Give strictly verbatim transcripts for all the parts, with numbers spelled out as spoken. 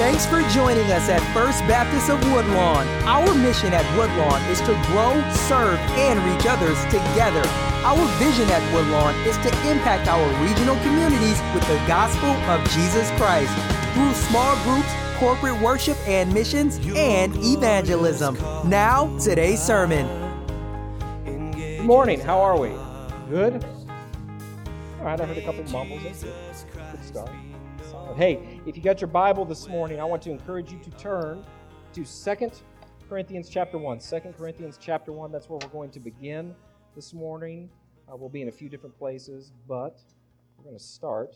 Thanks for joining us at First Baptist of Woodlawn. Our mission at Woodlawn is to grow, serve, and reach others together. Our vision at Woodlawn is to impact our regional communities with the gospel of Jesus Christ through small groups, corporate worship and missions, and evangelism. Now, today's sermon. Good morning. How are we? Good? All right, I heard a couple mumbles. That's good. Good start. Solid. Hey, if you got your Bible this morning, I want to encourage you to turn to Second Corinthians chapter one. Second Corinthians chapter one, that's where we're going to begin this morning. Uh, we'll be in a few different places, but we're going to start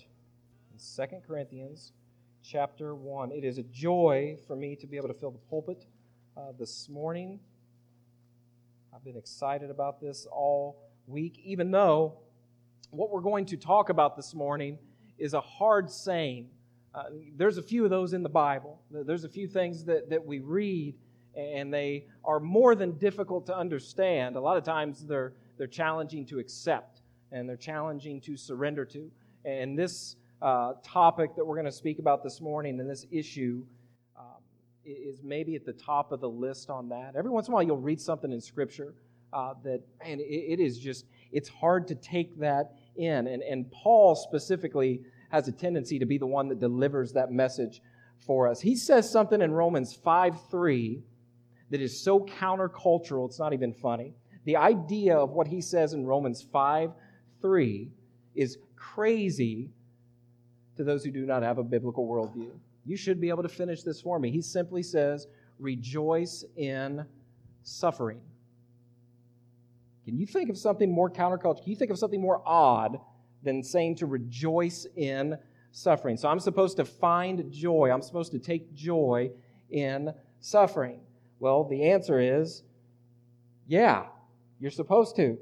in Second Corinthians chapter one. It is a joy for me to be able to fill the pulpit uh, this morning. I've been excited about this all week, even though what we're going to talk about this morning is a hard saying. Uh, there's a few of those in the Bible. There's a few things that, that we read, and they are more than difficult to understand. A lot of times they're they're challenging to accept, and they're challenging to surrender to. And this uh, topic that we're going to speak about this morning and this issue um, is maybe at the top of the list on that. Every once in a while you'll read something in Scripture uh, that, man, it, it is just, it's hard to take that in. And, and Paul specifically has a tendency to be the one that delivers that message for us. He says something in Romans five three that is so countercultural, it's not even funny. The idea of what he says in Romans five three is crazy to those who do not have a biblical worldview. You should be able to finish this for me. He simply says, rejoice in suffering. Can you think of something more countercultural? Can you think of something more odd than saying to rejoice in suffering? So I'm supposed to find joy. I'm supposed to take joy in suffering. Well, the answer is, yeah, you're supposed to.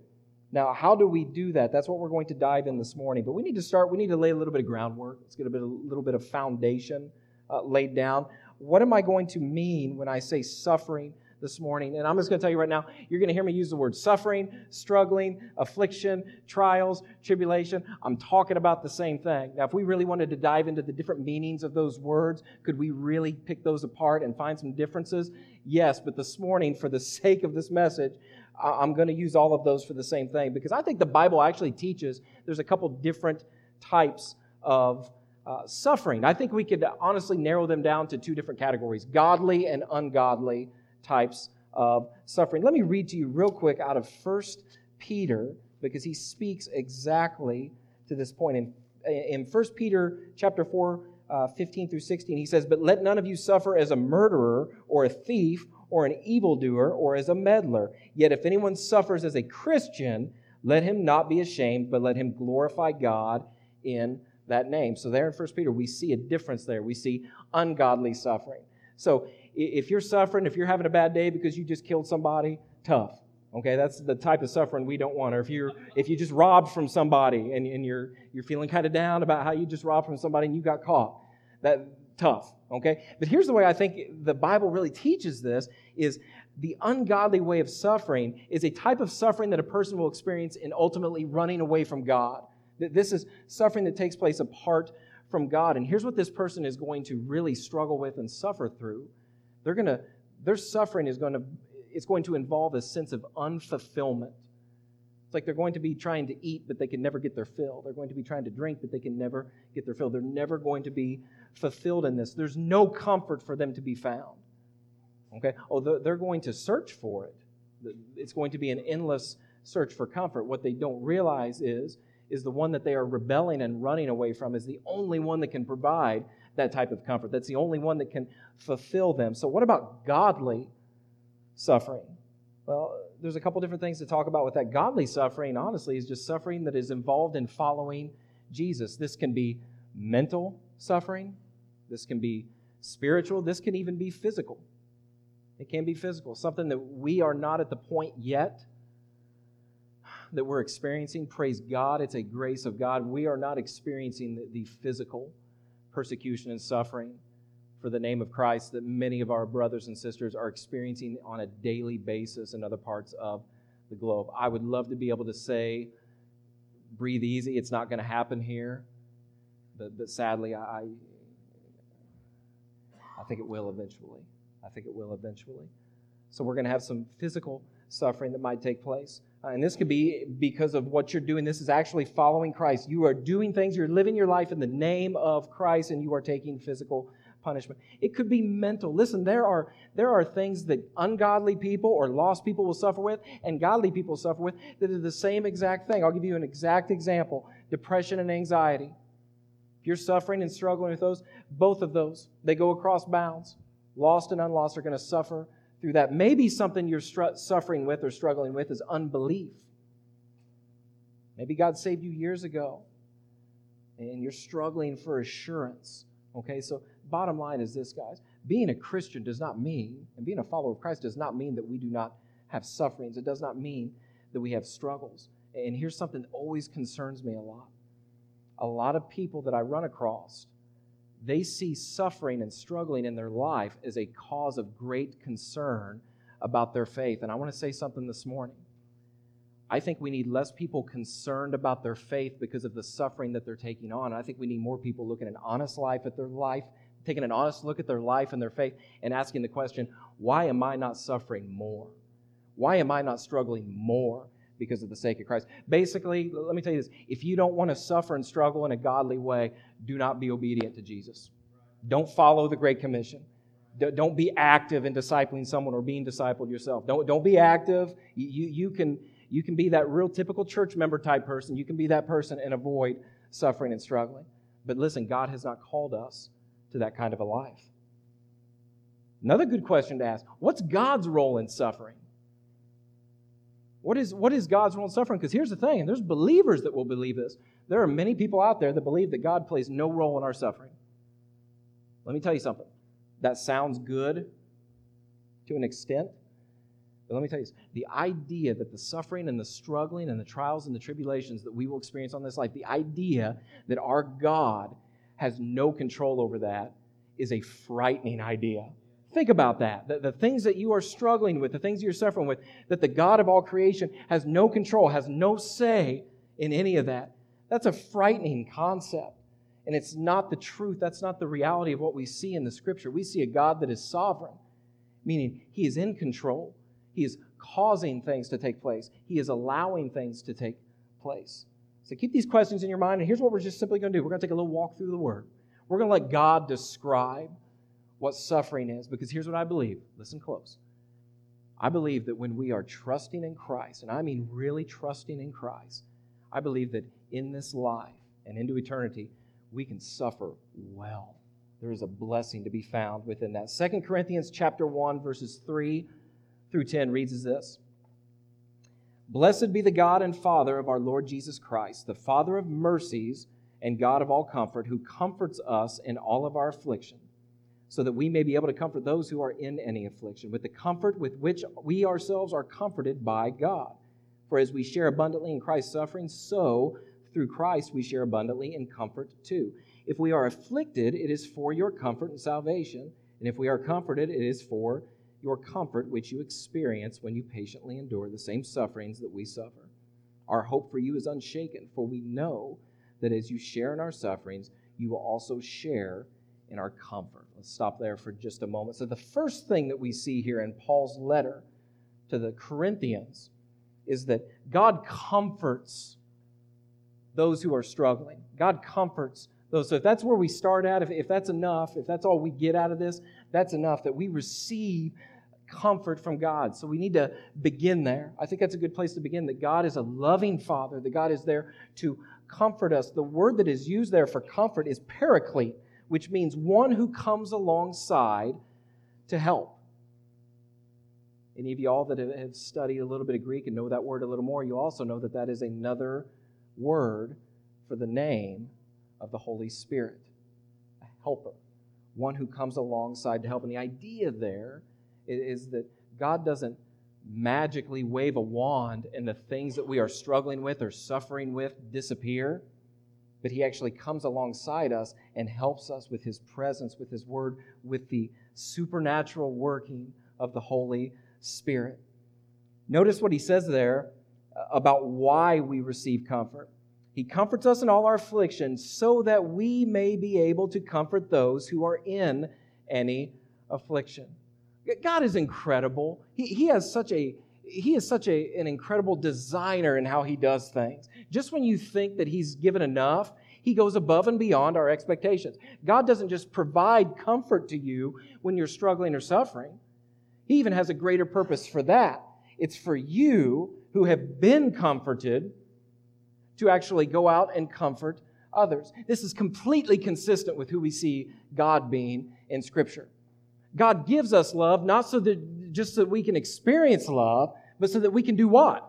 Now, how do we do that? That's what we're going to dive in this morning. But we need to start, we need to lay a little bit of groundwork. Let's get a, bit, a little bit of foundation uh, laid down. What am I going to mean when I say suffering this morning? And I'm just going to tell you right now, you're going to hear me use the word suffering, struggling, affliction, trials, tribulation. I'm talking about the same thing. Now, if we really wanted to dive into the different meanings of those words, could we really pick those apart and find some differences? Yes, but this morning, for the sake of this message, I'm going to use all of those for the same thing, because I think the Bible actually teaches there's a couple different types of uh, suffering. I think we could honestly narrow them down to two different categories, godly and ungodly types of suffering. Let me read to you real quick out of First Peter, because he speaks exactly to this point. In, in First Peter chapter four, uh, fifteen through sixteen, he says, "But let none of you suffer as a murderer or a thief or an evildoer or as a meddler. Yet if anyone suffers as a Christian, let him not be ashamed, but let him glorify God in that name." So there in First Peter, we see a difference there. We see ungodly suffering. So if you're suffering, if you're having a bad day because you just killed somebody, tough. Okay, that's the type of suffering we don't want. Or if you're if you just robbed from somebody and, and you're you're feeling kind of down about how you just robbed from somebody and you got caught, that tough. Okay, but here's the way I think the Bible really teaches this: is the ungodly way of suffering is a type of suffering that a person will experience in ultimately running away from God. This is suffering that takes place apart from God, and here's what this person is going to really struggle with and suffer through. They're gonna, their suffering is going to, it's going to involve a sense of unfulfillment. It's like they're going to be trying to eat, but they can never get their fill. They're going to be trying to drink, but they can never get their fill. They're never going to be fulfilled in this. There's no comfort for them to be found. Okay? Oh, they're going to search for it. It's going to be an endless search for comfort. What they don't realize is, is the one that they are rebelling and running away from is the only one that can provide that type of comfort. That's the only one that can fulfill them. So what about godly suffering? Well, there's a couple different things to talk about with that. Godly suffering, honestly, is just suffering that is involved in following Jesus. This can be mental suffering. This can be spiritual. This can even be physical. It can be physical, something that we are not at the point yet that we're experiencing. Praise God. It's a grace of God. We are not experiencing the, the physical persecution and suffering for the name of Christ that many of our brothers and sisters are experiencing on a daily basis in other parts of the globe. I would love to be able to say, breathe easy, it's not going to happen here, but, but sadly, I, I I think it will eventually. I think it will eventually. So we're going to have some physical suffering that might take place. Uh, and this could be because of what you're doing. This is actually following Christ. You are doing things. You're living your life in the name of Christ, and you are taking physical punishment. It could be mental. Listen, there are there are things that ungodly people or lost people will suffer with and godly people suffer with that are the same exact thing. I'll give you an exact example. Depression and anxiety. If you're suffering and struggling with those, both of those, they go across bounds. Lost and unlost are going to suffer through that. Maybe something you're stru- suffering with or struggling with is unbelief. Maybe God saved you years ago, and you're struggling for assurance. Okay, so bottom line is this, guys. Being a Christian does not mean, and being a follower of Christ does not mean that we do not have sufferings. It does not mean that we have struggles. And here's something that always concerns me a lot. A lot of people that I run across, they see suffering and struggling in their life as a cause of great concern about their faith. And I want to say something this morning. I think we need less people concerned about their faith because of the suffering that they're taking on. I think we need more people looking an honest life at their life, taking an honest look at their life and their faith, and asking the question, why am I not suffering more? Why am I not struggling more because of the sake of Christ? Basically, let me tell you this. If you don't want to suffer and struggle in a godly way, do not be obedient to Jesus. Don't follow the Great Commission. Don't be active in discipling someone or being discipled yourself. Don't, don't be active. You, you, can, you can be that real typical church member type person. You can be that person and avoid suffering and struggling. But listen, God has not called us to that kind of a life. Another good question to ask, what's God's role in suffering? What is, what is God's role in suffering? Because here's the thing, and there's believers that will believe this. There are many people out there that believe that God plays no role in our suffering. Let me tell you something. That sounds good to an extent, but let me tell you this. The idea that the suffering and the struggling and the trials and the tribulations that we will experience on this life, the idea that our God has no control over that is a frightening idea. Think about that. The, the things that you are struggling with, the things you're suffering with, that the God of all creation has no control, has no say in any of that. That's a frightening concept. And it's not the truth. That's not the reality of what we see in the Scripture. We see a God that is sovereign, meaning He is in control. He is causing things to take place. He is allowing things to take place. So keep these questions in your mind. And here's what we're just simply going to do. We're going to take a little walk through the Word. We're going to let God describe what suffering is, because here's what I believe. Listen close. I believe that when we are trusting in Christ, and I mean really trusting in Christ, I believe that in this life and into eternity, we can suffer well. There is a blessing to be found within that. Second Corinthians chapter one, verses three through ten reads as this. Blessed be the God and Father of our Lord Jesus Christ, the Father of mercies and God of all comfort, who comforts us in all of our affliction, so that we may be able to comfort those who are in any affliction with the comfort with which we ourselves are comforted by God. For as we share abundantly in Christ's suffering, so through Christ we share abundantly in comfort too. If we are afflicted, it is for your comfort and salvation. And if we are comforted, it is for your comfort which you experience when you patiently endure the same sufferings that we suffer. Our hope for you is unshaken, for we know that as you share in our sufferings, you will also share in our comfort. Let's stop there for just a moment. So the first thing that we see here in Paul's letter to the Corinthians is that God comforts those who are struggling. God comforts those. So if that's where we start at, if, if that's enough, if that's all we get out of this, that's enough that we receive comfort from God. So we need to begin there. I think that's a good place to begin, that God is a loving Father, that God is there to comfort us. The word that is used there for comfort is paraclete, which means one who comes alongside to help. Any of you all that have studied a little bit of Greek and know that word a little more, you also know that that is another word for the name of the Holy Spirit, a helper, one who comes alongside to help. And the idea there is that God doesn't magically wave a wand and the things that we are struggling with or suffering with disappear, but He actually comes alongside us and helps us with His presence, with His Word, with the supernatural working of the Holy Spirit. Notice what he says there about why we receive comfort. He comforts us in all our afflictions so that we may be able to comfort those who are in any affliction. God is incredible. He, he has such a He is such a, an incredible designer in how he does things. Just when you think that he's given enough, he goes above and beyond our expectations. God doesn't just provide comfort to you when you're struggling or suffering. He even has a greater purpose for that. It's for you who have been comforted to actually go out and comfort others. This is completely consistent with who we see God being in Scripture. God gives us love, not so that just so that we can experience love, but so that we can do what?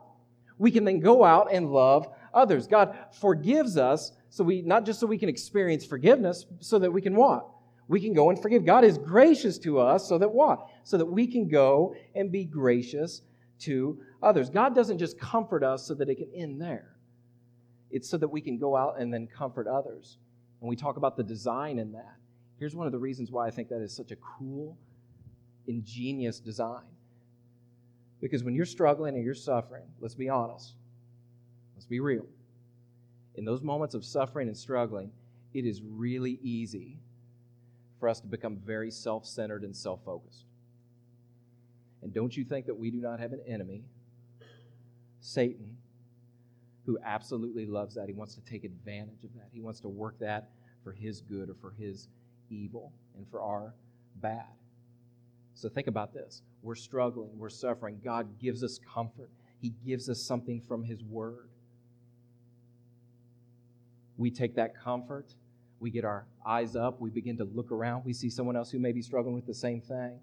We can then go out and love others. God forgives us, so we not just so we can experience forgiveness, so that we can what? We can go and forgive. God is gracious to us, so that what? So that we can go and be gracious to others. God doesn't just comfort us so that it can end there. It's so that we can go out and then comfort others. And we talk about the design in that. Here's one of the reasons why I think that is such a cool, ingenious design. Because when you're struggling and you're suffering, let's be honest, let's be real. In those moments of suffering and struggling, it is really easy for us to become very self-centered and self-focused. And don't you think that we do not have an enemy, Satan, who absolutely loves that? He wants to take advantage of that. He wants to work that for his good or for his evil and for our bad. So think about this. We're struggling. We're suffering. God gives us comfort. He gives us something from his word. We take that comfort. We get our eyes up. We begin to look around. We see someone else who may be struggling with the same thing.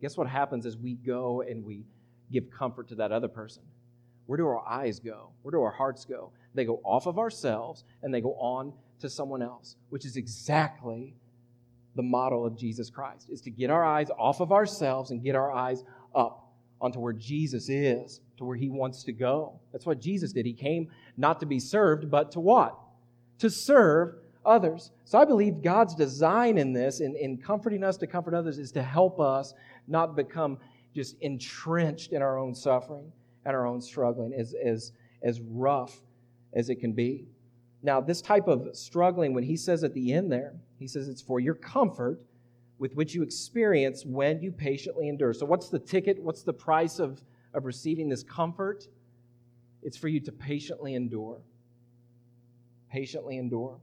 Guess what happens as we go and we give comfort to that other person? Where do our eyes go? Where do our hearts go? They go off of ourselves and they go on to someone else, which is exactly the model of Jesus Christ, is to get our eyes off of ourselves and get our eyes up onto where Jesus is, to where he wants to go. That's what Jesus did. He came not to be served, but to what? To serve others. So I believe God's design in this, in, in comforting us to comfort others, is to help us not become just entrenched in our own suffering and our own struggling, as, as, as rough as it can be. Now, this type of struggling, when he says at the end there, he says it's for your comfort with which you experience when you patiently endure. So what's the ticket? What's the price of, of receiving this comfort? It's for you to patiently endure. Patiently endure.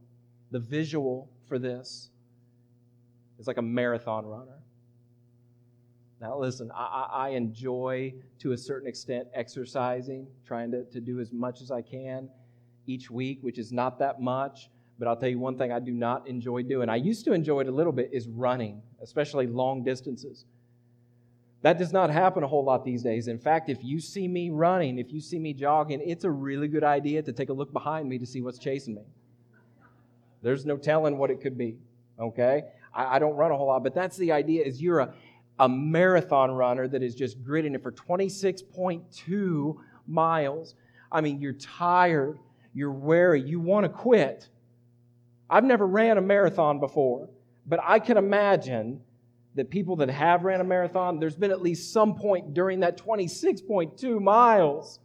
The visual for this is like a marathon runner. Now, listen, I, I enjoy, to a certain extent, exercising, trying to, to do as much as I can each week, which is not that much, but I'll tell you one thing I do not enjoy doing. I used to enjoy it a little bit, is running, especially long distances. That does not happen a whole lot these days. In fact, if you see me running, if you see me jogging, it's a really good idea to take a look behind me to see what's chasing me. There's no telling what it could be, okay? I, I don't run a whole lot, but that's the idea, is you're a, a marathon runner that is just gritting it for twenty-six point two miles. I mean, you're tired. You're wary. You want to quit. I've never ran a marathon before, but I can imagine that people that have ran a marathon, there's been at least some point during that twenty-six point two miles.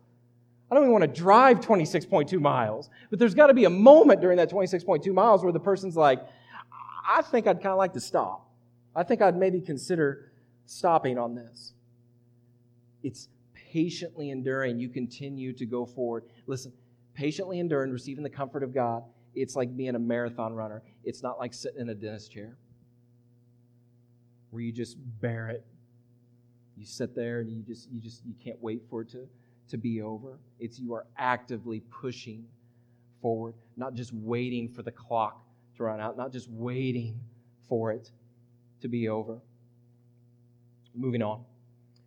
I don't even want to drive twenty-six point two miles, but there's got to be a moment during that twenty-six point two miles where the person's like, I think I'd kind of like to stop. I think I'd maybe consider stopping on this. It's patiently enduring. You continue to go forward. Listen. Patiently enduring, receiving the comfort of God, it's like being a marathon runner. It's not like sitting in a dentist chair where you just bear it. You sit there and you just you just you can't wait for it to, to be over. It's you are actively pushing forward, not just waiting for the clock to run out, not just waiting for it to be over. Moving on.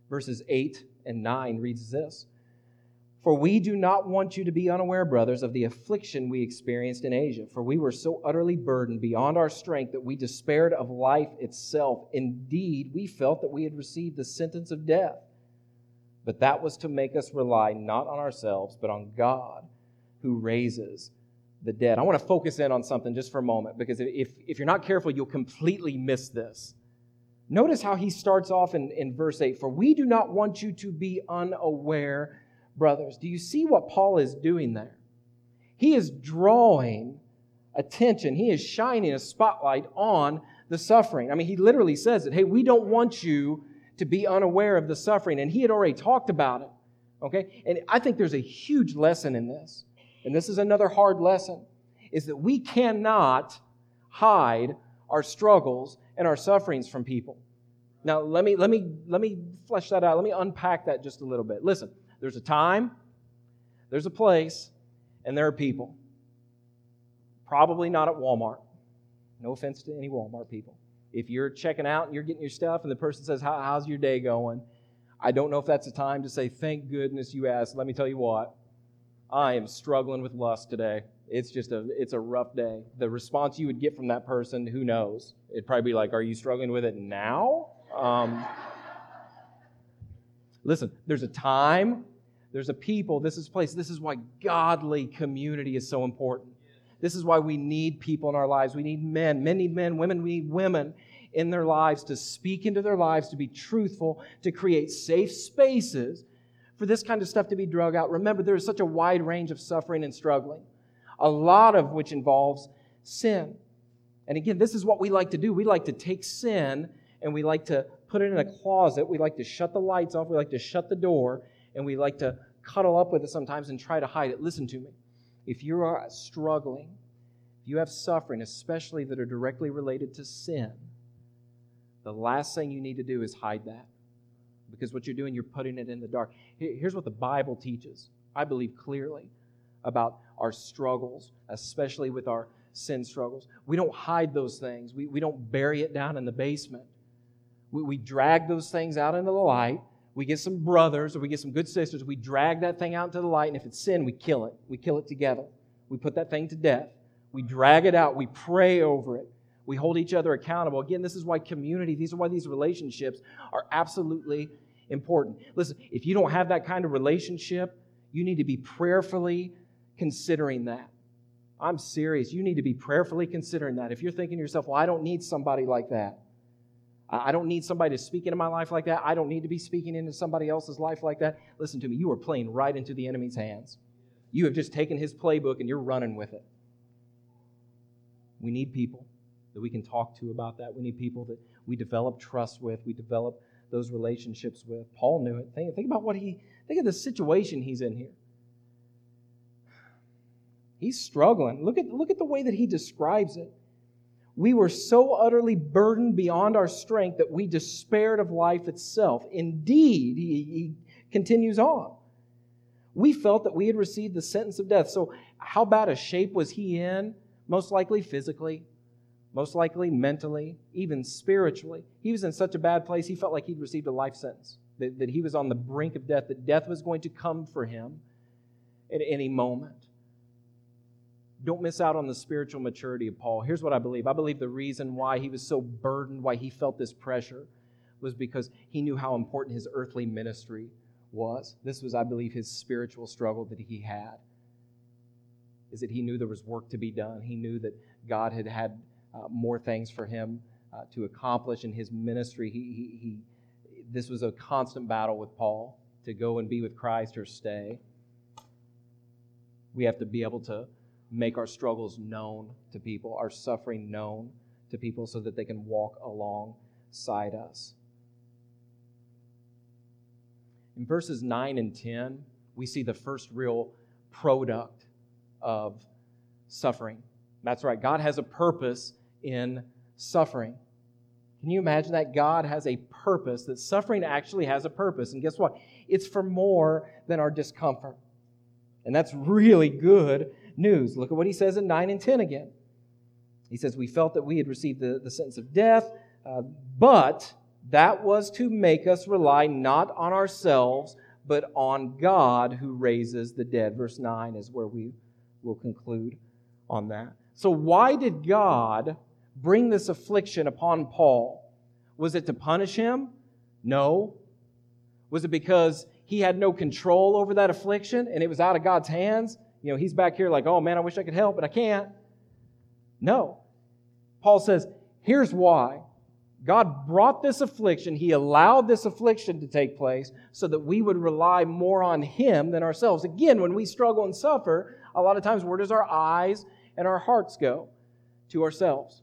Verses eight and nine reads this. For we do not want you to be unaware, brothers, of the affliction we experienced in Asia. For we were so utterly burdened beyond our strength that we despaired of life itself. Indeed, we felt that we had received the sentence of death. But that was to make us rely not on ourselves, but on God who raises the dead. I want to focus in on something just for a moment, because if, if you're not careful, you'll completely miss this. Notice how he starts off in, in verse eight. For we do not want you to be unaware, brothers. Do you see what Paul is doing there? He is drawing attention. He is shining a spotlight on the suffering. I mean, he literally says it. Hey, we don't want you to be unaware of the suffering. And he had already talked about it. Okay? And I think there's a huge lesson in this. And this is another hard lesson, is that we cannot hide our struggles and our sufferings from people. Now, let me let me let me flesh that out. Let me unpack that just a little bit. Listen, there's a time, there's a place, and there are people. Probably not at Walmart. No offense to any Walmart people. If you're checking out and you're getting your stuff and the person says, How, how's your day going? I don't know if that's a time to say, thank goodness you asked. Let me tell you what, I am struggling with lust today. It's just a, it's a rough day. The response you would get from that person, who knows? It'd probably be like, are you struggling with it now? Um, listen, there's a time, there's a people, this is a place. This is why godly community is so important. This is why we need people in our lives. We need men. Men need men. Women, we need women in their lives to speak into their lives, to be truthful, to create safe spaces for this kind of stuff to be drug out. Remember, there is such a wide range of suffering and struggling, a lot of which involves sin. And again, this is what we like to do. We like to take sin and we like to put it in a closet. We like to shut the lights off. We like to shut the door. And we like to cuddle up with it sometimes and try to hide it. Listen to me. If you are struggling, if you have suffering, especially that are directly related to sin, the last thing you need to do is hide that. Because what you're doing, you're putting it in the dark. Here's what the Bible teaches, I believe clearly, about our struggles, especially with our sin struggles. We don't hide those things. We, we don't bury it down in the basement. We, we drag those things out into the light. We get some brothers or we get some good sisters. We drag that thing out into the light, and if it's sin, we kill it. We kill it together. We put that thing to death. We drag it out. We pray over it. We hold each other accountable. Again, this is why community, these are why these relationships are absolutely important. Listen, if you don't have that kind of relationship, you need to be prayerfully considering that. I'm serious. You need to be prayerfully considering that. If you're thinking to yourself, well, I don't need somebody like that. I don't need somebody to speak into my life like that. I don't need to be speaking into somebody else's life like that. Listen to me. You are playing right into the enemy's hands. You have just taken his playbook and you're running with it. We need people that we can talk to about that. We need people that we develop trust with. We develop those relationships with. Paul knew it. Think, think about what he, think of the situation he's in here. He's struggling. Look at, look at the way that he describes it. We were so utterly burdened beyond our strength that we despaired of life itself. Indeed, he, he continues on. We felt that we had received the sentence of death. So how bad a shape was he in? Most likely physically, most likely mentally, even spiritually. He was in such a bad place, he felt like he'd received a life sentence, that, that he was on the brink of death, that death was going to come for him at any moment. Don't miss out on the spiritual maturity of Paul. Here's what I believe. I believe the reason why he was so burdened, why he felt this pressure, was because he knew how important his earthly ministry was. This was, I believe, his spiritual struggle that he had, is that he knew there was work to be done. He knew that God had had uh, more things for him uh, to accomplish in his ministry. He, he, he, this was a constant battle with Paul, to go and be with Christ or stay. We have to be able to make our struggles known to people, our suffering known to people, so that they can walk alongside us. In verses nine and ten, we see the first real product of suffering. That's right, God has a purpose in suffering. Can you imagine that? God has a purpose, that suffering actually has a purpose. And guess what? It's for more than our discomfort. And that's really good news. Look at what he says in nine and ten again. He says, we felt that we had received the, the sentence of death, uh, but that was to make us rely not on ourselves, but on God who raises the dead. Verse nine is where we will conclude on that. So why did God bring this affliction upon Paul? Was it to punish him? No. Was it because he had no control over that affliction and it was out of God's hands? You know, he's back here like, oh man, I wish I could help, but I can't. No. Paul says, here's why. God brought this affliction. He allowed this affliction to take place so that we would rely more on him than ourselves. Again, when we struggle and suffer, a lot of times where does our eyes and our hearts go to ourselves.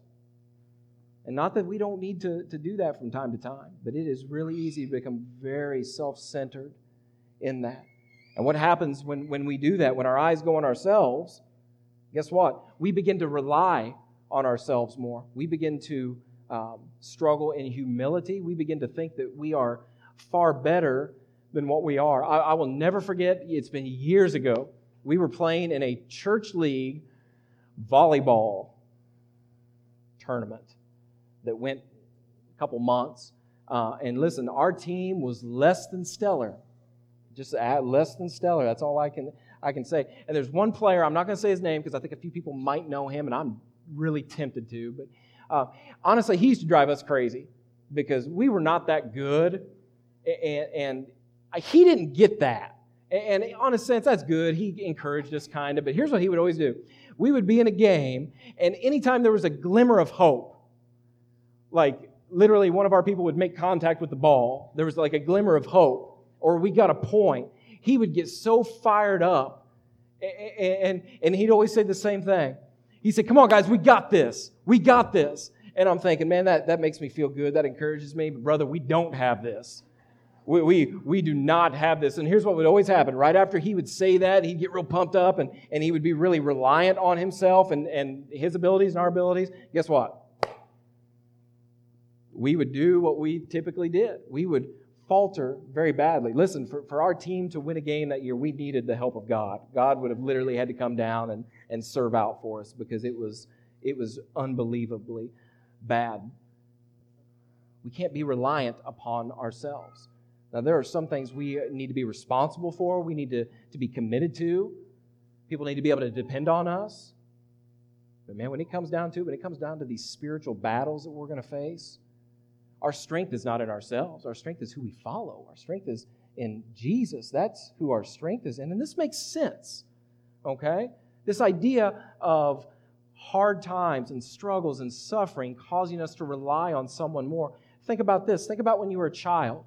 And not that we don't need to, to do that from time to time, but it is really easy to become very self-centered in that. And what happens when, when we do that, when our eyes go on ourselves, guess what? We begin to rely on ourselves more. We begin to um, struggle in humility. We begin to think that we are far better than what we are. I, I will never forget, it's been years ago, we were playing in a church league volleyball tournament that went a couple months. Uh, and listen, our team was less than stellar. Just less than stellar. That's all I can I can say. And there's one player, I'm not going to say his name because I think a few people might know him, and I'm really tempted to. But uh, honestly, he used to drive us crazy because we were not that good. And, and he didn't get that. And in a sense, that's good. He encouraged us kind of. But here's what he would always do. We would be in a game, and anytime there was a glimmer of hope, like literally one of our people would make contact with the ball, there was like a glimmer of hope, or we got a point, he would get so fired up. And, and, and he'd always say the same thing. He said, come on, guys, we got this. We got this. And I'm thinking, man, that, that makes me feel good. That encourages me. But brother, we don't have this. We, we we do not have this. And here's what would always happen. Right after he would say that, he'd get real pumped up, and, and he would be really reliant on himself and, and his abilities and our abilities. Guess what? We would do what we typically did. We would falter very badly. Listen, for, for our team to win a game that year, we needed the help of God. God would have literally had to come down and, and serve out for us because it was it was unbelievably bad. We can't be reliant upon ourselves. Now, there are some things we need to be responsible for, we need to, to be committed to. People need to be able to depend on us. But man, when it comes down to it, when it comes down to these spiritual battles that we're going to face, our strength is not in ourselves. Our strength is who we follow. Our strength is in Jesus. That's who our strength is in. And this makes sense, okay? This idea of hard times and struggles and suffering causing us to rely on someone more. Think about this. Think about when you were a child.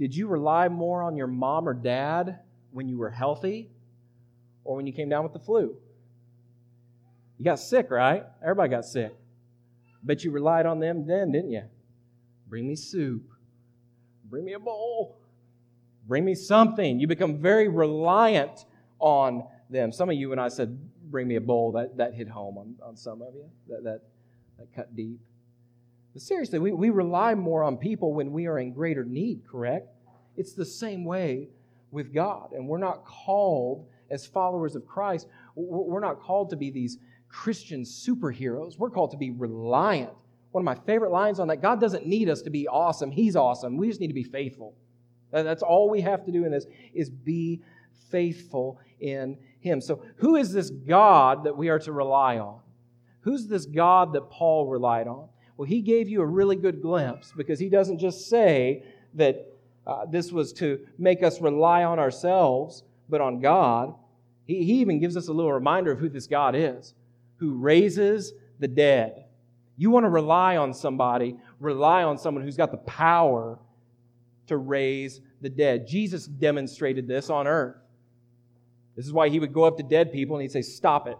Did you rely more on your mom or dad when you were healthy or when you came down with the flu? You got sick, right? Everybody got sick. But you relied on them then, didn't you? Bring me soup. Bring me a bowl. Bring me something. You become very reliant on them. Some of you, when I said, bring me a bowl, that, that hit home on, on some of you. That, that, that cut deep. But seriously, we, we rely more on people when we are in greater need, correct? It's the same way with God. And we're not called, as followers of Christ, we're not called to be these Christian superheroes. We're called to be reliant. One of my favorite lines on that, God doesn't need us to be awesome. He's awesome. We just need to be faithful. That's all we have to do in this is be faithful in Him. So who is this God that we are to rely on? Who's this God that Paul relied on? Well, he gave you a really good glimpse because he doesn't just say that uh, this was to make us rely on ourselves, but on God. He, he even gives us a little reminder of who this God is, who raises the dead. You want to rely on somebody, rely on someone who's got the power to raise the dead. Jesus demonstrated this on earth. This is why he would go up to dead people and he'd say, stop it.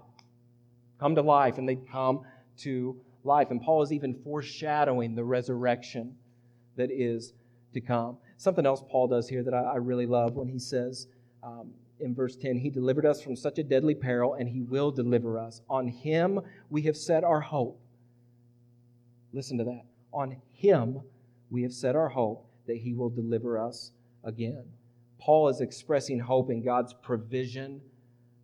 Come to life. And they'd come to life. And Paul is even foreshadowing the resurrection that is to come. Something else Paul does here that I, I really love when he says, um, in verse ten, He delivered us from such a deadly peril, and He will deliver us. On Him we have set our hope. Listen to that. On Him we have set our hope that He will deliver us again. Paul is expressing hope in God's provision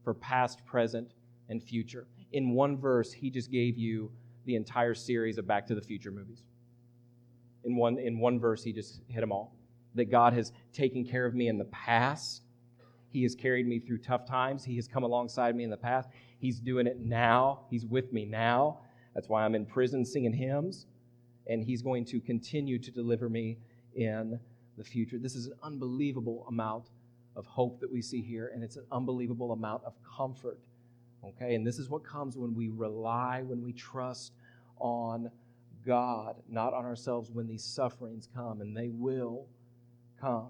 for past, present, and future. In one verse, he just gave you the entire series of Back to the Future movies. In one, in one verse, he just hit them all. That God has taken care of me in the past. He has carried me through tough times. He has come alongside me in the past. He's doing it now. He's with me now. That's why I'm in prison singing hymns. And He's going to continue to deliver me in the future. This is an unbelievable amount of hope that we see here. And it's an unbelievable amount of comfort. Okay? And this is what comes when we rely, when we trust on God, not on ourselves, when these sufferings come. And they will come.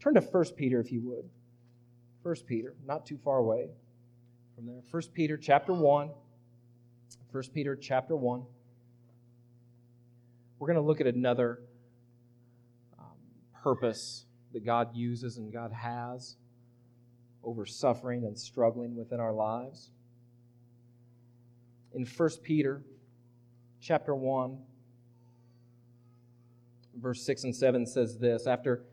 Turn to First Peter, if you would. First Peter, not too far away from there. First Peter chapter one. First Peter chapter one. We're going to look at another um, purpose that God uses and God has over suffering and struggling within our lives. In First Peter chapter one, verse six and seven says this, after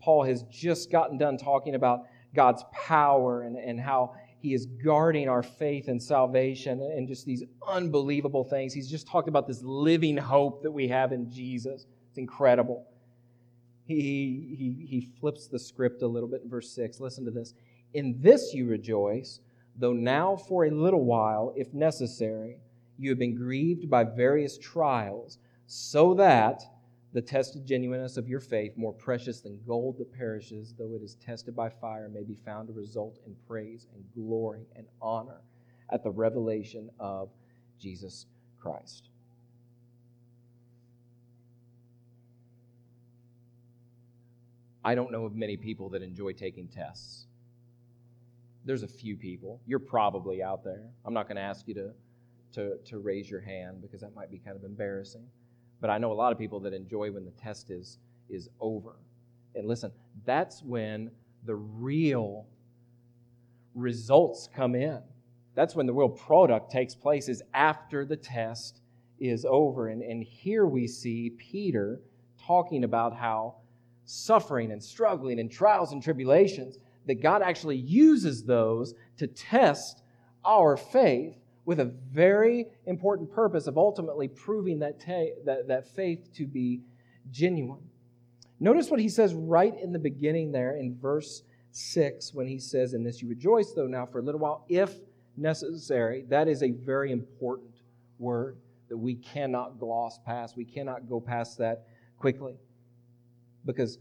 Paul has just gotten done talking about God's power and, and how He is guarding our faith and salvation and just these unbelievable things. He's just talked about this living hope that we have in Jesus. It's incredible. He, he, he flips the script a little bit in verse six. Listen to this. In this you rejoice, though now for a little while, if necessary, you have been grieved by various trials, so that the tested genuineness of your faith, more precious than gold that perishes, though it is tested by fire, may be found to result in praise and glory and honor at the revelation of Jesus Christ. I don't know of many people that enjoy taking tests. There's a few people. You're probably out there. I'm not going to ask you to, to, to raise your hand because that might be kind of embarrassing. But I know a lot of people that enjoy when the test is, is over. And listen, that's when the real results come in. That's when the real product takes place, is after the test is over. And, and here we see Peter talking about how suffering and struggling and trials and tribulations, that God actually uses those to test our faith, with a very important purpose of ultimately proving that, ta- that, that faith to be genuine. Notice what he says right in the beginning there in verse six when he says, in this you rejoice, though now for a little while, if necessary. That is a very important word that we cannot gloss past. We cannot go past that quickly. Because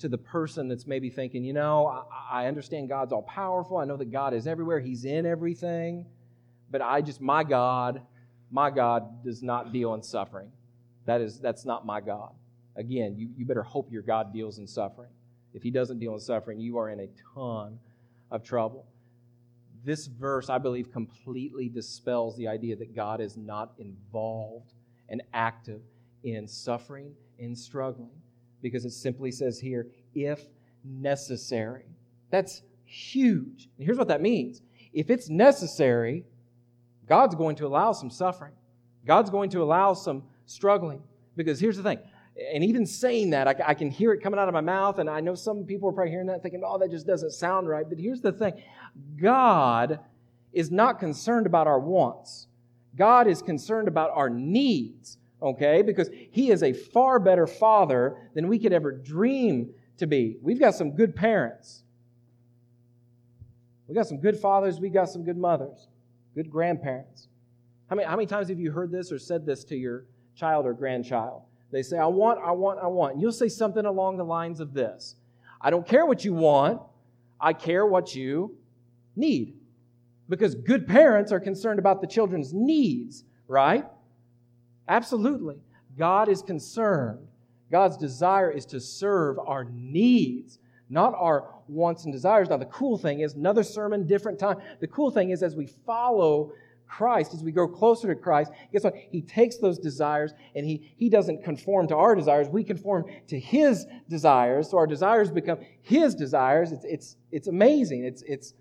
to the person that's maybe thinking, you know, I, I understand God's all-powerful. I know that God is everywhere. He's in everything. But I just, my God, my God does not deal in suffering. That is, that's not my God. Again, you, you better hope your God deals in suffering. If He doesn't deal in suffering, you are in a ton of trouble. This verse, I believe, completely dispels the idea that God is not involved and active in suffering and struggling, because it simply says here, if necessary. That's huge. And here's what that means. If it's necessary, God's going to allow some suffering. God's going to allow some struggling. Because here's the thing, and even saying that, I, I can hear it coming out of my mouth, and I know some people are probably hearing that thinking, oh, that just doesn't sound right. But here's the thing, God is not concerned about our wants. God is concerned about our needs, okay? Because He is a far better Father than we could ever dream to be. We've got some good parents. We've got some good fathers. We've got some good mothers. Good grandparents. How many, how many times have you heard this or said this to your child or grandchild? They say, I want, I want, I want. And you'll say something along the lines of this. I don't care what you want. I care what you need. Because good parents are concerned about the children's needs, right? Absolutely. God is concerned. God's desire is to serve our needs, not our wants and desires. Now, the cool thing is, another sermon, different time. The cool thing is, as we follow Christ, as we grow closer to Christ, guess what? He takes those desires, and He, he doesn't conform to our desires. We conform to His desires, so our desires become His desires. It's, it's, it's amazing. It's, it's,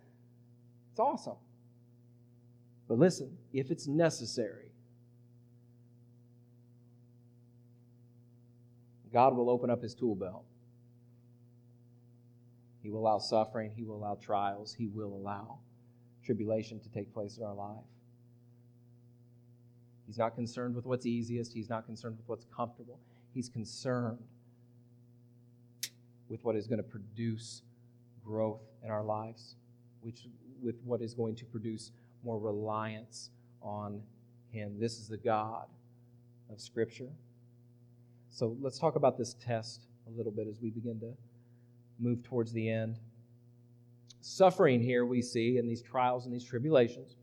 it's awesome. But listen, if it's necessary, God will open up His tool belt. He will allow suffering. He will allow trials. He will allow tribulation to take place in our life. He's not concerned with what's easiest. He's not concerned with what's comfortable. He's concerned with what is going to produce growth in our lives, which with what is going to produce more reliance on Him. This is the God of Scripture. So let's talk about this test a little bit as we begin to move towards the end. Suffering here we see in these trials and these tribulations,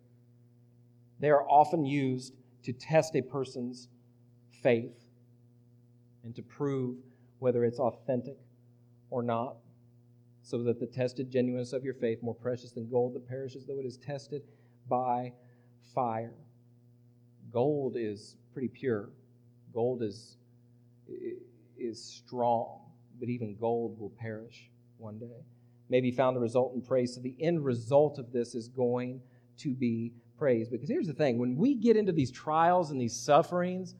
they are often used to test a person's faith and to prove whether it's authentic or not. so that the tested genuineness of your faith, more precious than gold that perishes, though it is tested by fire. Gold is pretty pure. Gold is is strong, but even gold will perish one day. May be found to result in praise. So the end result of this is going to be praise. Because here's the thing, when we get into these trials and these sufferings,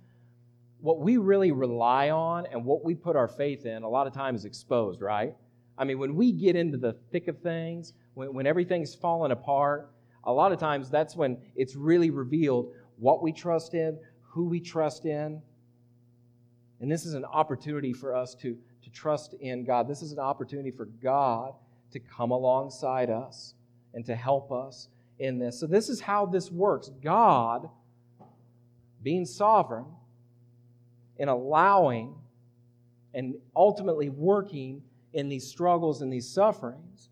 what we really rely on and what we put our faith in a lot of times is exposed, right? I mean, when we get into the thick of things, when, when everything's falling apart, a lot of times that's when it's really revealed what we trust in, who we trust in. And this is an opportunity for us to, to trust in God. This is an opportunity for God to come alongside us and to help us in this. So this is how this works. God, being sovereign, in allowing and ultimately working in these struggles and these sufferings,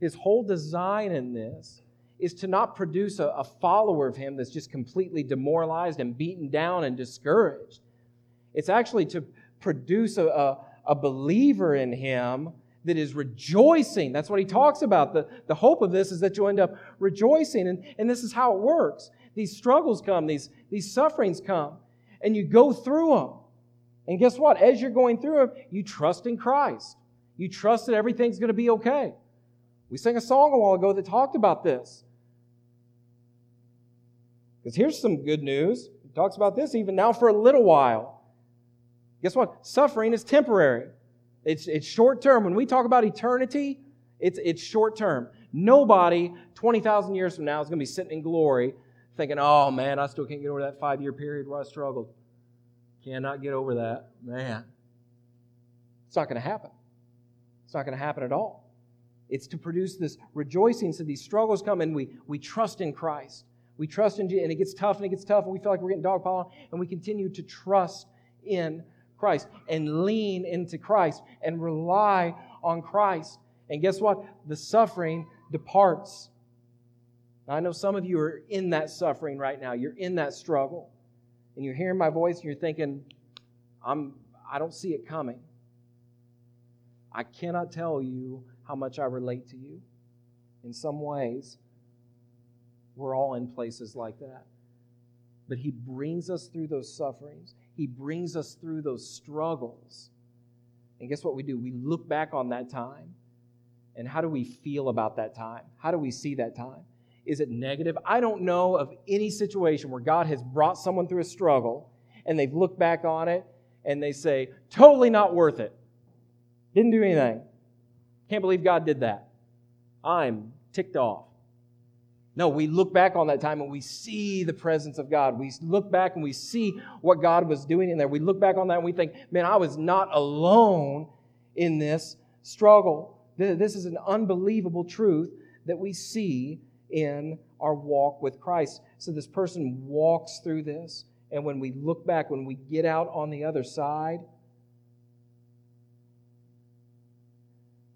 his whole design in this is to not produce a, a follower of him that's just completely demoralized and beaten down and discouraged. It's actually to produce a, a, a believer in him that is rejoicing. That's what he talks about. The, the hope of this is that you'll end up rejoicing. And, and this is how it works. These struggles come. These, these sufferings come. And you go through them. And guess what? As you're going through them, you trust in Christ. You trust that everything's going to be okay. We sang a song a while ago that talked about this. Because here's some good news. It talks about this even now for a little while. Guess what? Suffering is temporary. It's, it's short term. When we talk about eternity, it's, it's short term. Nobody twenty thousand years from now is going to be sitting in glory thinking, oh man, I still can't get over that five-year period where I struggled. Cannot get over that. Man. It's not going to happen. It's not going to happen at all. It's to produce this rejoicing so these struggles come and we, we trust in Christ. We trust in Jesus, and it gets tough and it gets tough and we feel like we're getting dogpiled on, and we continue to trust in Christ and lean into Christ and rely on Christ. And guess what? The suffering departs. Now, I know some of you are in that suffering right now. You're in that struggle. And you're hearing my voice and you're thinking, I'm, I don't see it coming. I cannot tell you how much I relate to you. In some ways, we're all in places like that. But he brings us through those sufferings. He brings us through those struggles. And guess what we do? We look back on that time. And how do we feel about that time? How do we see that time? Is it negative? I don't know of any situation where God has brought someone through a struggle and they've looked back on it and they say, totally not worth it. Didn't do anything. Can't believe God did that. I'm ticked off. No, we look back on that time and we see the presence of God. We look back and we see what God was doing in there. We look back on that and we think, man, I was not alone in this struggle. This is an unbelievable truth that we see in our walk with Christ. So this person walks through this, and when we look back, when we get out on the other side,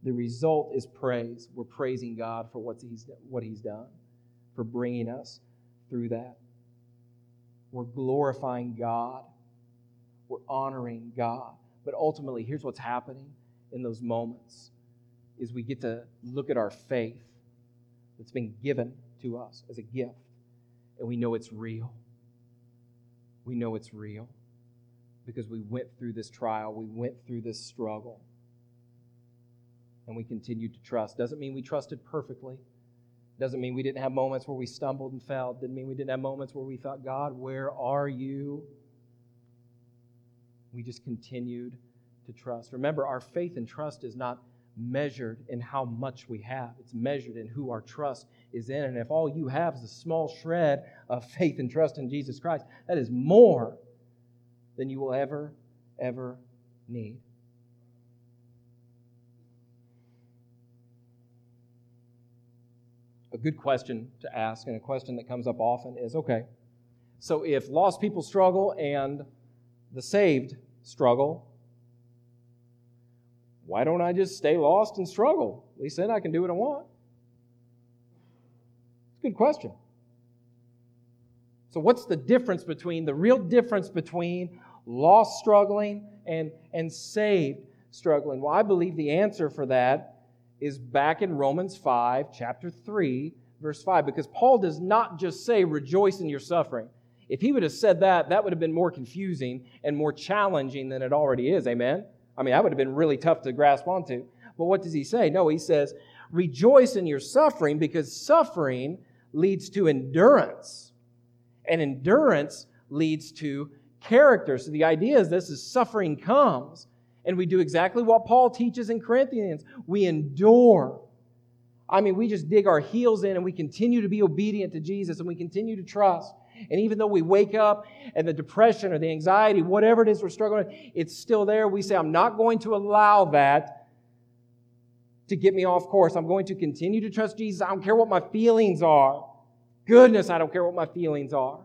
the result is praise. We're praising God for what he's, what he's done, for bringing us through that. We're glorifying God. We're honoring God. But ultimately, here's what's happening in those moments, is we get to look at our faith that's been given to us as a gift, and we know it's real. We know it's real because we went through this trial. We went through this struggle. And we continued to trust. Doesn't mean we trusted perfectly. Doesn't mean we didn't have moments where we stumbled and fell. Didn't mean we didn't have moments where we thought, God, where are you? We just continued to trust. Remember, our faith and trust is not measured in how much we have. It's measured in who our trust is in. And if all you have is a small shred of faith and trust in Jesus Christ, that is more than you will ever, ever need. A good question to ask, and a question that comes up often is, okay, so if lost people struggle and the saved struggle, why don't I just stay lost and struggle? At least then I can do what I want. Good question. So what's the difference between, the real difference between lost struggling and, and saved struggling? Well, I believe the answer for that is back in Romans five, chapter three, verse five, because Paul does not just say, rejoice in your suffering. If he would have said that, that would have been more confusing and more challenging than it already is, amen? I mean, that would have been really tough to grasp onto. But what does he say? No, he says, rejoice in your suffering, because suffering leads to endurance, and endurance leads to character. So the idea is this, is suffering comes, and we do exactly what Paul teaches in Corinthians. We endure. I mean, we just dig our heels in, and we continue to be obedient to Jesus, and we continue to trust. And even though we wake up and the depression or the anxiety, whatever it is we're struggling with, it's still there. We say, I'm not going to allow that to get me off course. I'm going to continue to trust Jesus. I don't care what my feelings are. Goodness, I don't care what my feelings are.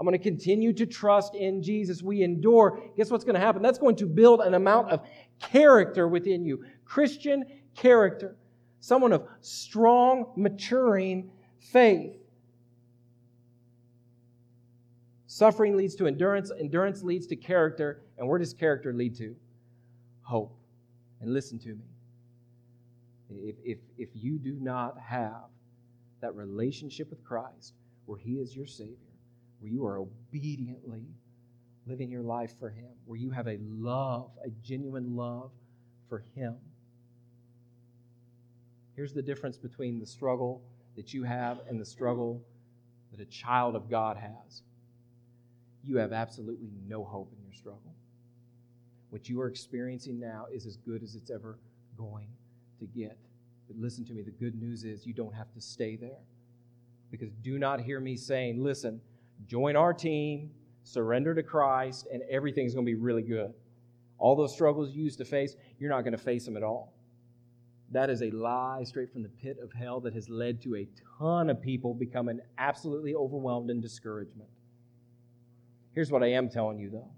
I'm going to continue to trust in Jesus. We endure. Guess what's going to happen? That's going to build an amount of character within you. Christian character. Someone of strong, maturing faith. Suffering leads to endurance. Endurance leads to character. And where does character lead to? Hope. And listen to me. If, if, if you do not have that relationship with Christ, where He is your Savior, where you are obediently living your life for Him, where you have a love, a genuine love for Him. Here's the difference between the struggle that you have and the struggle that a child of God has. You have absolutely no hope in your struggle. What you are experiencing now is as good as it's ever going to get. But listen to me, the good news is you don't have to stay there. Because do not hear me saying, listen, join our team, surrender to Christ, and everything's going to be really good. All those struggles you used to face, you're not going to face them at all. That is a lie straight from the pit of hell that has led to a ton of people becoming absolutely overwhelmed in discouragement. Here's what I am telling you, though.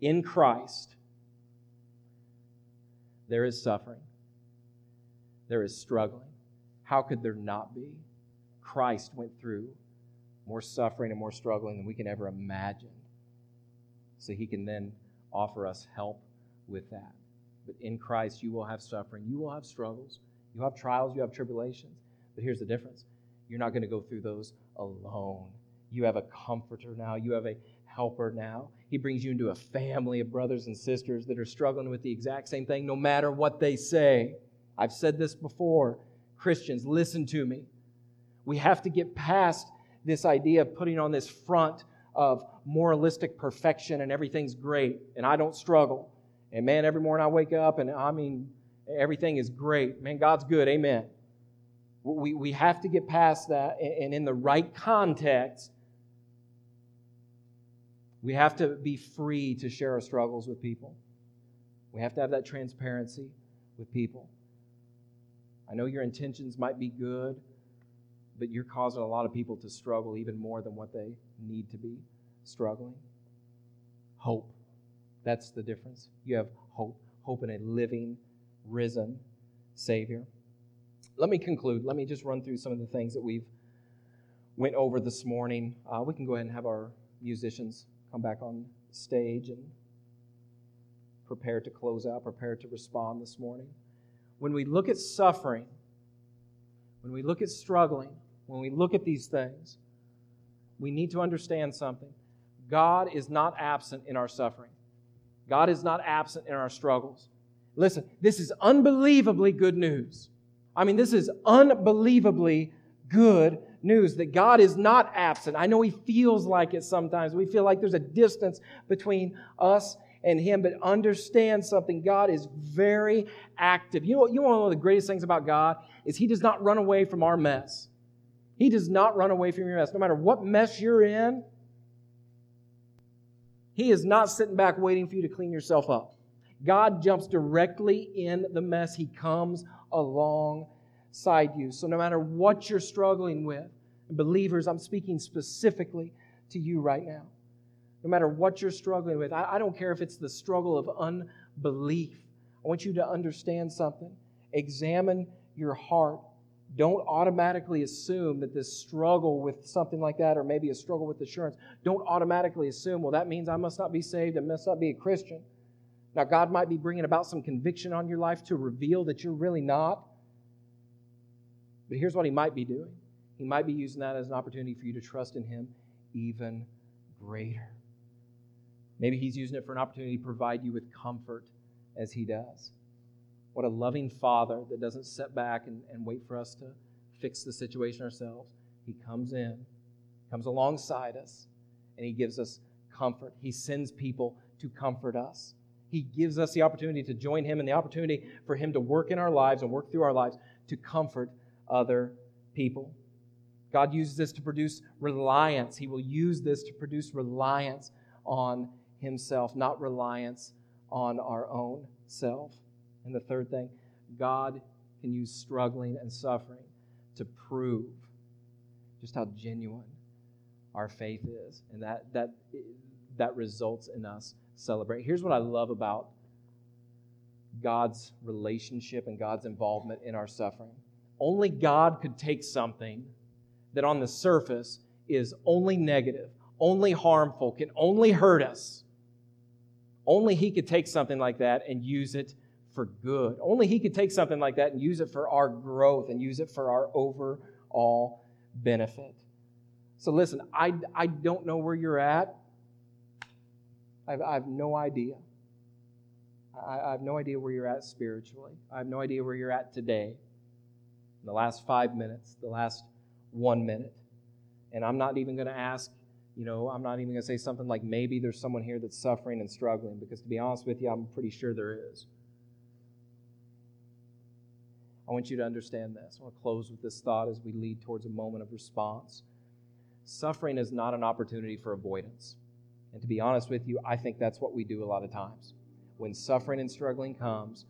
In Christ, there is suffering. There is struggling. How could there not be? Christ went through more suffering and more struggling than we can ever imagine. So He can then offer us help with that. But in Christ, you will have suffering. You will have struggles. You have trials. You have tribulations. But here's the difference. You're not going to go through those alone. You have a comforter now. You have a helper now. He brings you into a family of brothers and sisters that are struggling with the exact same thing, no matter what they say. I've said this before. Christians, listen to me. We have to get past this idea of putting on this front of moralistic perfection and everything's great and I don't struggle. And man, every morning I wake up and I mean, everything is great. Man, God's good. Amen. We, we have to get past that, and in the right context, we have to be free to share our struggles with people. We have to have that transparency with people. I know your intentions might be good, but you're causing a lot of people to struggle even more than what they need to be struggling. Hope. That's the difference. You have hope. Hope in a living, risen Savior. Let me conclude. Let me just run through some of the things that we've went over this morning. Uh, we can go ahead and have our musicians come back on stage and prepare to close out, prepare to respond this morning. When we look at suffering, when we look at struggling, when we look at these things, we need to understand something. God is not absent in our suffering. God is not absent in our struggles. Listen, this is unbelievably good news. I mean, this is unbelievably good news that God is not absent. I know He feels like it sometimes. We feel like there's a distance between us and Him, but understand something. God is very active. You know, you want to know one of the greatest things about God is He does not run away from our mess. He does not run away from your mess. No matter what mess you're in, He is not sitting back waiting for you to clean yourself up. God jumps directly in the mess. He comes alongside you. So no matter what you're struggling with, believers, I'm speaking specifically to you right now. No matter what you're struggling with, I, I don't care if it's the struggle of unbelief. I want you to understand something. Examine your heart. Don't automatically assume that this struggle with something like that, or maybe a struggle with assurance, don't automatically assume, well, that means I must not be saved and must not be a Christian. Now, God might be bringing about some conviction on your life to reveal that you're really not. But here's what he might be doing. He might be using that as an opportunity for you to trust in him even greater. Maybe he's using it for an opportunity to provide you with comfort as he does. What a loving Father that doesn't sit back and, and wait for us to fix the situation ourselves. He comes in, comes alongside us, and he gives us comfort. He sends people to comfort us. He gives us the opportunity to join him and the opportunity for him to work in our lives and work through our lives to comfort other people. God uses this to produce reliance. He will use this to produce reliance on himself, not reliance on our own self. And the third thing, God can use struggling and suffering to prove just how genuine our faith is. And that that that results in us celebrating. Here's what I love about God's relationship and God's involvement in our suffering. Only God could take something that on the surface is only negative, only harmful, can only hurt us. Only he could take something like that and use it for good. Only he could take something like that and use it for our growth and use it for our overall benefit. So listen, I, I don't know where you're at. I've, I have no idea. I, I have no idea where you're at spiritually. I have no idea where you're at today. In the last five minutes, the last one minute. And I'm not even going to ask, you know, I'm not even going to say something like maybe there's someone here that's suffering and struggling, because to be honest with you, I'm pretty sure there is. I want you to understand this. I want to close with this thought as we lead towards a moment of response. Suffering is not an opportunity for avoidance. And to be honest with you, I think that's what we do a lot of times. When suffering and struggling comes,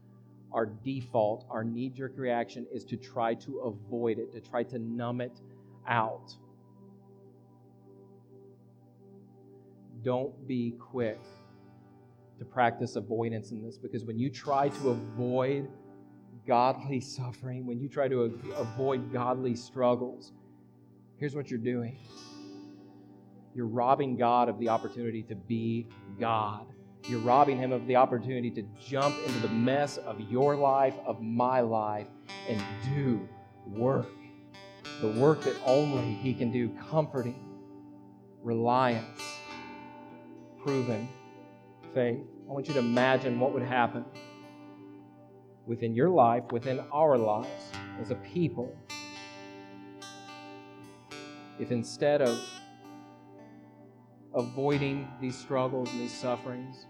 our default, our knee-jerk reaction is to try to avoid it, to try to numb it out. Don't be quick to practice avoidance in this, because when you try to avoid godly suffering, when you try to avoid godly struggles, here's what you're doing. You're robbing God of the opportunity to be God. You're robbing him of the opportunity to jump into the mess of your life, of my life, and do work. The work that only he can do, comforting, reliance, proven faith. I want you to imagine what would happen within your life, within our lives as a people, if instead of avoiding these struggles and these sufferings,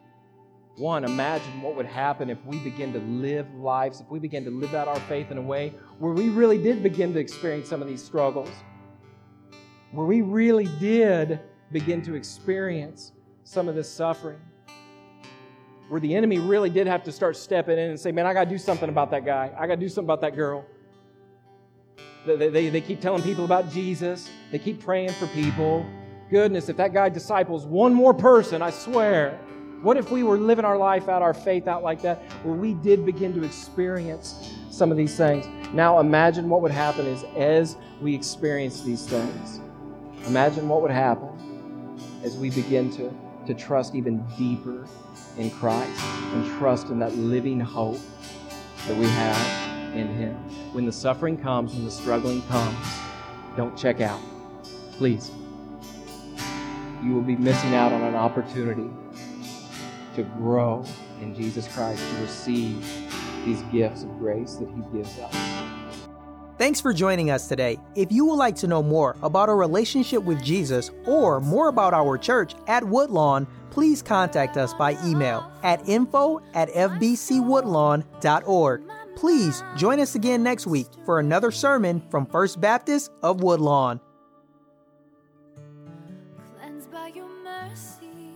one, imagine what would happen if we begin to live lives, if we begin to live out our faith in a way where we really did begin to experience some of these struggles, where we really did begin to experience some of this suffering, where the enemy really did have to start stepping in and say, man, I got to do something about that guy. I got to do something about that girl. They, they, they keep telling people about Jesus. They keep praying for people. Goodness, if that guy disciples one more person, I swear. What if we were living our life out, our faith out like that, where we did begin to experience some of these things? Now imagine what would happen is as we experience these things, imagine what would happen as we begin to, to trust even deeper in Christ and trust in that living hope that we have in him. When the suffering comes, when the struggling comes, don't check out. Please. You will be missing out on an opportunity to grow in Jesus Christ, to receive these gifts of grace that he gives us. Thanks for joining us today. If you would like to know more about our relationship with Jesus or more about our church at Woodlawn, please contact us by email at info at f b c woodlawn dot org. Please join us again next week for another sermon from First Baptist of Woodlawn. By your mercy.